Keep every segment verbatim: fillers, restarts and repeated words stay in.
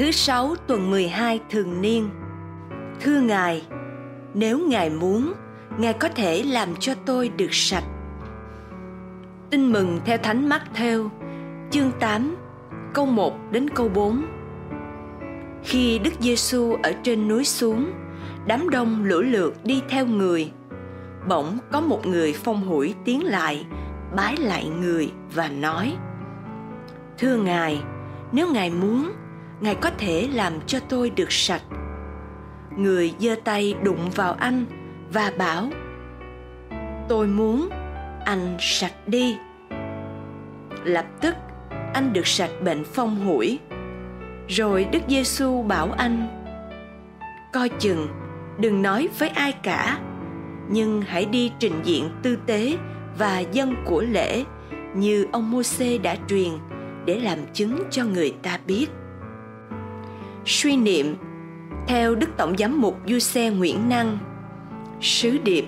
Thứ sáu tuần mười hai thường niên. Thưa Ngài, nếu Ngài muốn, Ngài có thể làm cho tôi được sạch. Tin mừng theo Thánh Mát-thêu, chương tám, câu một đến câu bốn. Khi Đức Giêsu ở trên núi xuống, đám đông lũ lượt đi theo Người. Bỗng có một người phong hủi tiến lại, bái lại Người và nói: Thưa Ngài, nếu Ngài muốn, Ngài có thể làm cho tôi được sạch. Người giơ tay đụng vào anh và bảo: Tôi muốn, anh sạch đi. Lập tức anh được sạch bệnh phong hủi. Rồi Đức Giêsu bảo anh: Coi chừng, đừng nói với ai cả, nhưng hãy đi trình diện tư tế và dâng của lễ như ông Môsê đã truyền, để làm chứng cho người ta biết. Suy niệm theo Đức Tổng Giám mục Du Xe Nguyễn Năng. Sứ điệp: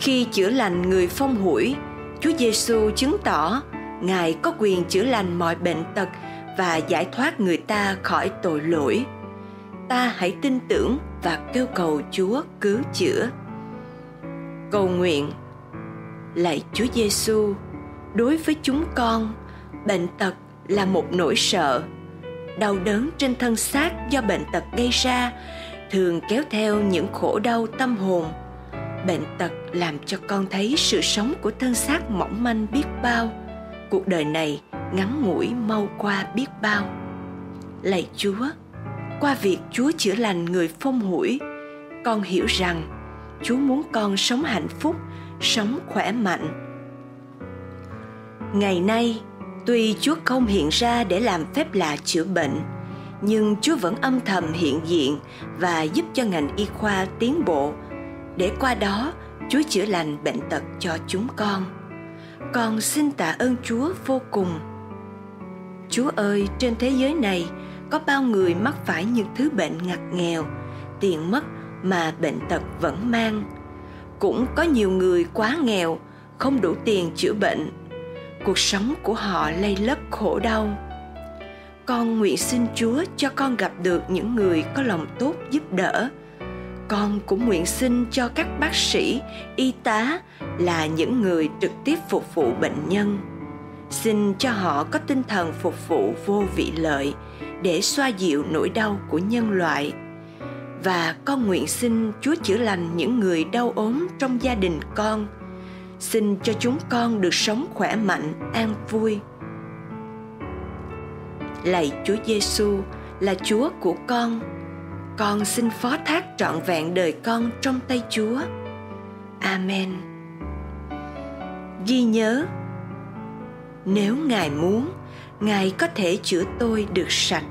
khi chữa lành người phong hủi, Chúa Giêsu chứng tỏ Ngài có quyền chữa lành mọi bệnh tật và giải thoát người ta khỏi tội lỗi. Ta hãy tin tưởng và kêu cầu Chúa cứu chữa. Cầu nguyện: lạy Chúa Giêsu, đối với chúng con, bệnh tật là một nỗi sợ. Đau đớn trên thân xác do bệnh tật gây ra thường kéo theo những khổ đau tâm hồn. Bệnh tật làm cho con thấy sự sống của thân xác mỏng manh biết bao, cuộc đời này ngắn ngủi mau qua biết bao. Lạy Chúa, qua việc Chúa chữa lành người phong hủi, con hiểu rằng Chúa muốn con sống hạnh phúc, sống khỏe mạnh. Ngày nay, tuy Chúa không hiện ra để làm phép lạ chữa bệnh, nhưng Chúa vẫn âm thầm hiện diện và giúp cho ngành y khoa tiến bộ, để qua đó Chúa chữa lành bệnh tật cho chúng con. Con xin tạ ơn Chúa vô cùng. Chúa ơi, trên thế giới này có bao người mắc phải những thứ bệnh ngặt nghèo, tiền mất mà bệnh tật vẫn mang. Cũng có nhiều người quá nghèo, không đủ tiền chữa bệnh. Cuộc sống của họ lây lất khổ đau. Con nguyện xin Chúa cho con gặp được những người có lòng tốt giúp đỡ. Con cũng nguyện xin cho các bác sĩ, y tá là những người trực tiếp phục vụ bệnh nhân. Xin cho họ có tinh thần phục vụ vô vị lợi để xoa dịu nỗi đau của nhân loại. Và con nguyện xin Chúa chữa lành những người đau ốm trong gia đình con. Xin cho chúng con được sống khỏe mạnh, an vui. Lạy Chúa Giêsu là Chúa của con. Con xin phó thác trọn vẹn đời con trong tay Chúa. Amen. Ghi nhớ: nếu Ngài muốn, Ngài có thể chữa tôi được sạch.